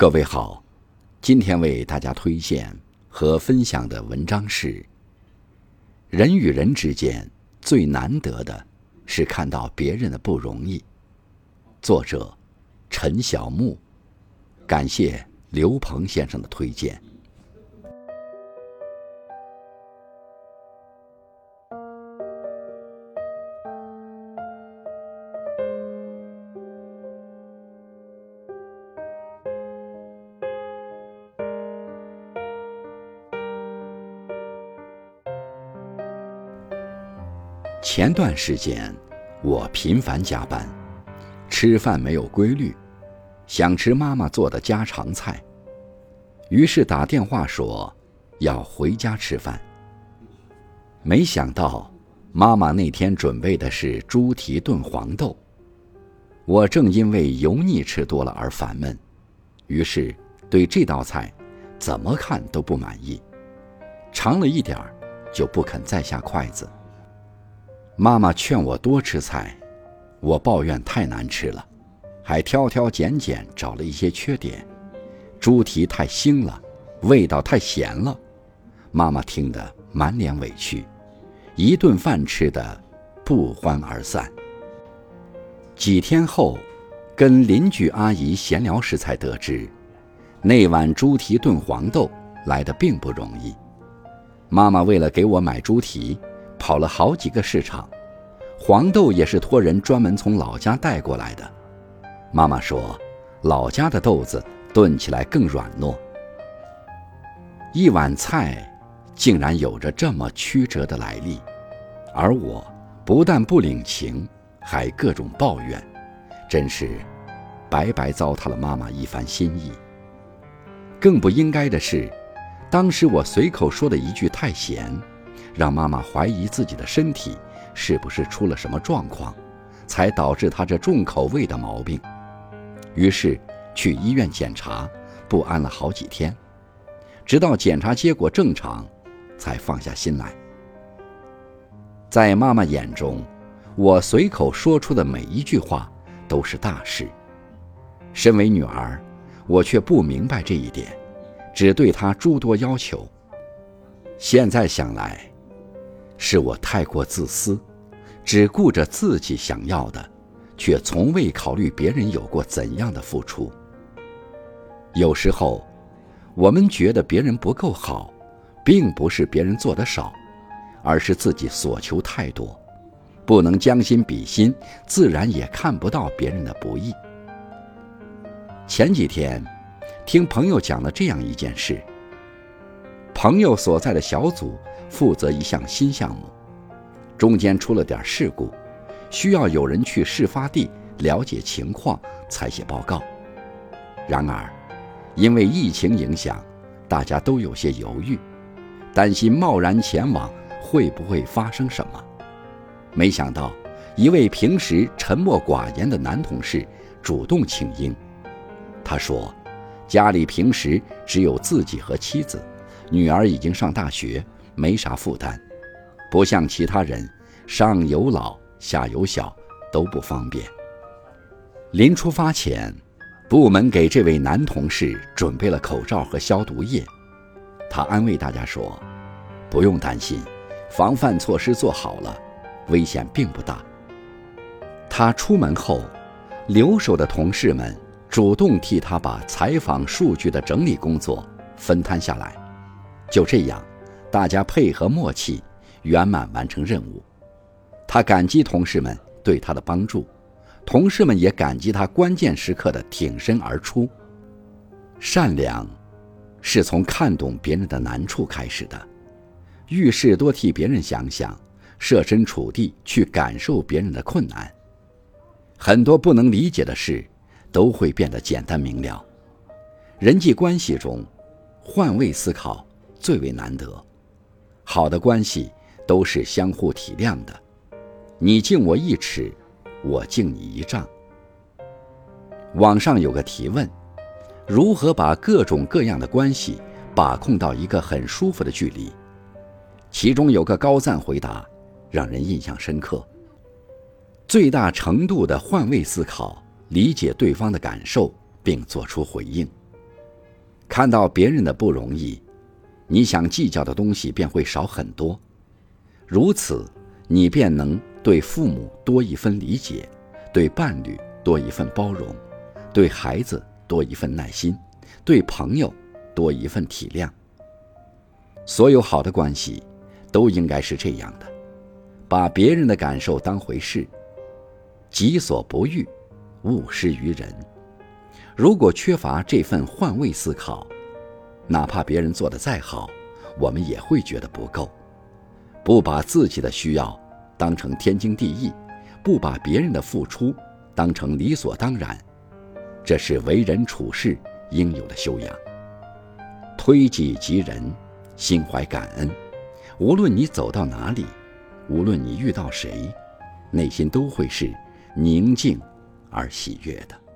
各位好，今天为大家推荐和分享的文章是《人与人之间最难得的是看到别人的不容易》，作者陈晓牧，感谢刘鹏先生的推荐。前段时间我频繁加班，吃饭没有规律，想吃妈妈做的家常菜，于是打电话说要回家吃饭。没想到妈妈那天准备的是猪蹄炖黄豆，我正因为油腻吃多了而烦闷，于是对这道菜怎么看都不满意，尝了一点就不肯再下筷子。妈妈劝我多吃菜，我抱怨太难吃了，还挑挑拣拣找了一些缺点，猪蹄太腥了，味道太咸了。妈妈听得满脸委屈，一顿饭吃得不欢而散。几天后，跟邻居阿姨闲聊时才得知，那碗猪蹄炖黄豆来得并不容易。妈妈为了给我买猪蹄，跑了好几个市场，黄豆也是托人专门从老家带过来的。妈妈说，老家的豆子炖起来更软糯。一碗菜竟然有着这么曲折的来历，而我不但不领情，还各种抱怨，真是白白糟蹋了妈妈一番心意。更不应该的是，当时我随口说的一句太咸，让妈妈怀疑自己的身体是不是出了什么状况，才导致她这重口味的毛病。于是去医院检查，不安了好几天，直到检查结果正常，才放下心来。在妈妈眼中，我随口说出的每一句话都是大事。身为女儿，我却不明白这一点，只对她诸多要求。现在想来，是我太过自私，只顾着自己想要的，却从未考虑别人有过怎样的付出。有时候我们觉得别人不够好，并不是别人做得少，而是自己所求太多，不能将心比心，自然也看不到别人的不易。前几天听朋友讲了这样一件事，朋友所在的小组负责一项新项目，中间出了点事故，需要有人去事发地了解情况才写报告。然而因为疫情影响，大家都有些犹豫，担心贸然前往会不会发生什么。没想到一位平时沉默寡言的男同事主动请缨，他说家里平时只有自己和妻子，女儿已经上大学，没啥负担，不像其他人上有老下有小都不方便。临出发前，部门给这位男同事准备了口罩和消毒液，他安慰大家说，不用担心，防范措施做好了，危险并不大。他出门后，留守的同事们主动替他把采访数据的整理工作分摊下来，就这样大家配合默契，圆满完成任务。他感激同事们对他的帮助，同事们也感激他关键时刻的挺身而出。善良是从看懂别人的难处开始的，遇事多替别人想想，设身处地去感受别人的困难，很多不能理解的事都会变得简单明了。人际关系中换位思考最为难得，好的关系都是相互体谅的，你敬我一尺，我敬你一丈。网上有个提问，如何把各种各样的关系把控到一个很舒服的距离？其中有个高赞回答让人印象深刻，最大程度的换位思考，理解对方的感受并做出回应，看到别人的不容易，你想计较的东西便会少很多，如此你便能对父母多一分理解，对伴侣多一份包容，对孩子多一份耐心，对朋友多一份体谅。所有好的关系都应该是这样的，把别人的感受当回事。己所不欲，勿施于人。如果缺乏这份换位思考，哪怕别人做得再好，我们也会觉得不够。不把自己的需要当成天经地义，不把别人的付出当成理所当然，这是为人处事应有的修养。推己及人，心怀感恩，无论你走到哪里，无论你遇到谁，内心都会是宁静而喜悦的。